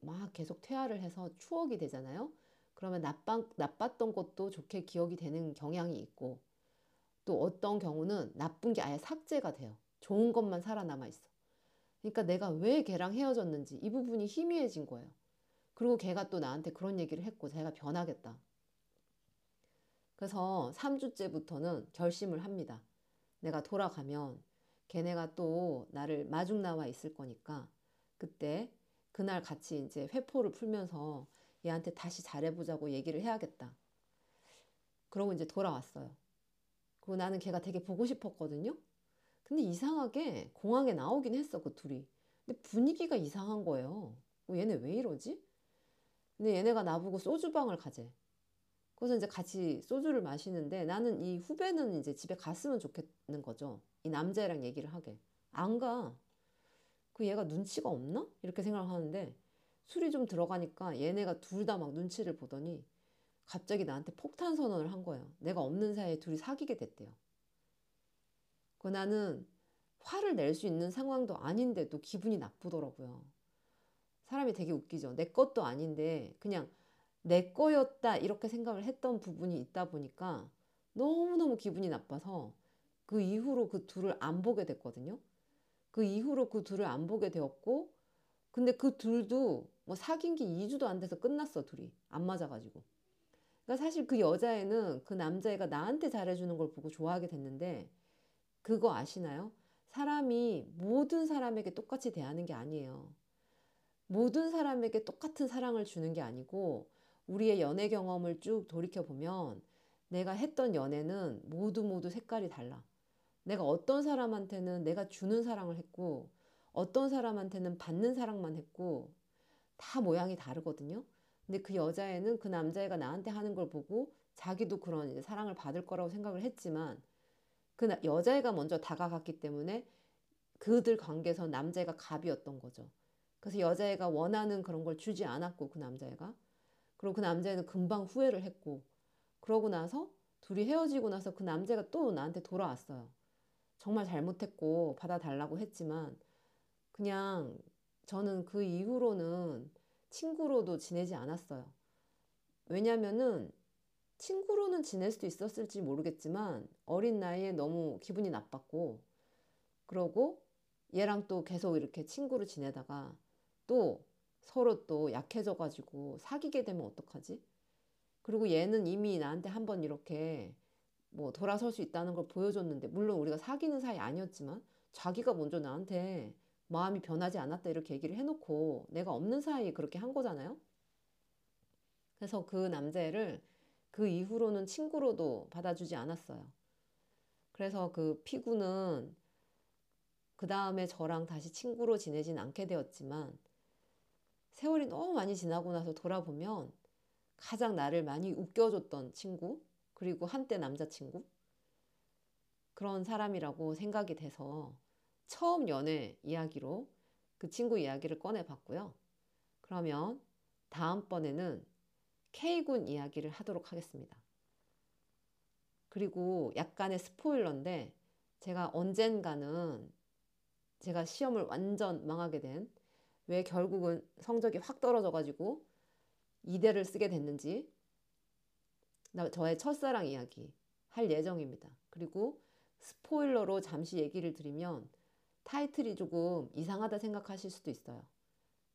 막 계속 퇴화를 해서 추억이 되잖아요. 그러면 나빠, 나빴던 것도 좋게 기억이 되는 경향이 있고, 또 어떤 경우는 나쁜 게 아예 삭제가 돼요. 좋은 것만 살아남아 있어. 그러니까 내가 왜 걔랑 헤어졌는지 이 부분이 희미해진 거예요. 그리고 걔가 또 나한테 그런 얘기를 했고, 제가 변하겠다. 그래서 삼 주째부터는 결심을 합니다. 내가 돌아가면 걔네가 또 나를 마중 나와 있을 거니까, 그때 그날 같이 이제 회포를 풀면서 얘한테 다시 잘해보자고 얘기를 해야겠다. 그러고 이제 돌아왔어요. 그리고 나는 걔가 되게 보고 싶었거든요. 근데 이상하게 공항에 나오긴 했어, 그 둘이. 근데 분위기가 이상한 거예요. 얘네 왜 이러지? 근데 얘네가 나보고 소주방을 가재. 그래서 이제 같이 소주를 마시는데, 나는 이 후배는 이제 집에 갔으면 좋겠는 거죠. 이 남자애랑 얘기를 하게. 안 가. 그 얘가 눈치가 없나? 이렇게 생각을 하는데, 술이 좀 들어가니까 얘네가 둘 다 막 눈치를 보더니 갑자기 나한테 폭탄 선언을 한 거예요. 내가 없는 사이에 둘이 사귀게 됐대요. 그 나는 화를 낼 수 있는 상황도 아닌데도 기분이 나쁘더라고요. 사람이 되게 웃기죠. 내 것도 아닌데 그냥 내 거였다 이렇게 생각을 했던 부분이 있다 보니까 너무너무 기분이 나빠서 그 이후로 그 둘을 안 보게 됐거든요. 그 이후로 그 둘을 안 보게 되었고, 근데 그 둘도 뭐 사귄 게 이 주도 안 돼서 끝났어. 둘이 안 맞아가지고. 그러니까 사실 그 여자애는 그 남자애가 나한테 잘해주는 걸 보고 좋아하게 됐는데, 그거 아시나요? 사람이 모든 사람에게 똑같이 대하는 게 아니에요. 모든 사람에게 똑같은 사랑을 주는 게 아니고, 우리의 연애 경험을 쭉 돌이켜보면 내가 했던 연애는 모두 모두 색깔이 달라. 내가 어떤 사람한테는 내가 주는 사랑을 했고, 어떤 사람한테는 받는 사랑만 했고, 다 모양이 다르거든요. 근데 그 여자애는 그 남자애가 나한테 하는 걸 보고 자기도 그런 이제 사랑을 받을 거라고 생각을 했지만, 그 여자애가 먼저 다가갔기 때문에 그들 관계에서 남자애가 갑이었던 거죠. 그래서 여자애가 원하는 그런 걸 주지 않았고, 그 남자애가. 그리고 그 남자애는 금방 후회를 했고, 그러고 나서 둘이 헤어지고 나서 그 남자가 또 나한테 돌아왔어요. 정말 잘못했고 받아달라고 했지만, 그냥 저는 그 이후로는 친구로도 지내지 않았어요. 왜냐면은 친구로는 지낼 수도 있었을지 모르겠지만 어린 나이에 너무 기분이 나빴고, 그러고 얘랑 또 계속 이렇게 친구로 지내다가 또 서로 또 약해져가지고 사귀게 되면 어떡하지? 그리고 얘는 이미 나한테 한번 이렇게 뭐 돌아설 수 있다는 걸 보여줬는데, 물론 우리가 사귀는 사이 아니었지만 자기가 먼저 나한테 마음이 변하지 않았다 이렇게 얘기를 해놓고 내가 없는 사이에 그렇게 한 거잖아요. 그래서 그 남자애를 그 이후로는 친구로도 받아주지 않았어요. 그래서 그 피구는 그 다음에 저랑 다시 친구로 지내진 않게 되었지만, 세월이 너무 많이 지나고 나서 돌아보면 가장 나를 많이 웃겨줬던 친구, 그리고 한때 남자친구, 그런 사람이라고 생각이 돼서 처음 연애 이야기로 그 친구 이야기를 꺼내봤고요. 그러면 다음번에는 K군 이야기를 하도록 하겠습니다. 그리고 약간의 스포일러인데, 제가 언젠가는 제가 시험을 완전 망하게 된, 왜 결국은 성적이 확 떨어져가지고 이대를 쓰게 됐는지, 나 저의 첫사랑 이야기 할 예정입니다. 그리고 스포일러로 잠시 얘기를 드리면 타이틀이 조금 이상하다 생각하실 수도 있어요.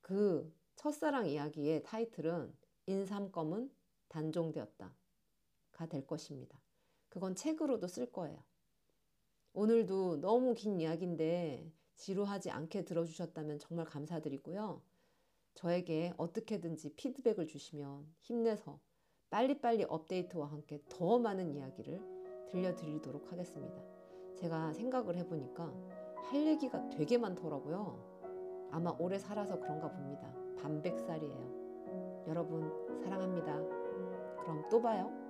그 첫사랑 이야기의 타이틀은 인삼검은 단종되었다 가 될 것입니다. 그건 책으로도 쓸 거예요. 오늘도 너무 긴 이야기인데 지루하지 않게 들어주셨다면 정말 감사드리고요. 저에게 어떻게든지 피드백을 주시면 힘내서 빨리빨리 업데이트와 함께 더 많은 이야기를 들려드리도록 하겠습니다. 제가 생각을 해보니까 할 얘기가 되게 많더라고요. 아마 오래 살아서 그런가 봅니다. 반백살이에요. 여러분 사랑합니다. 그럼 또 봐요.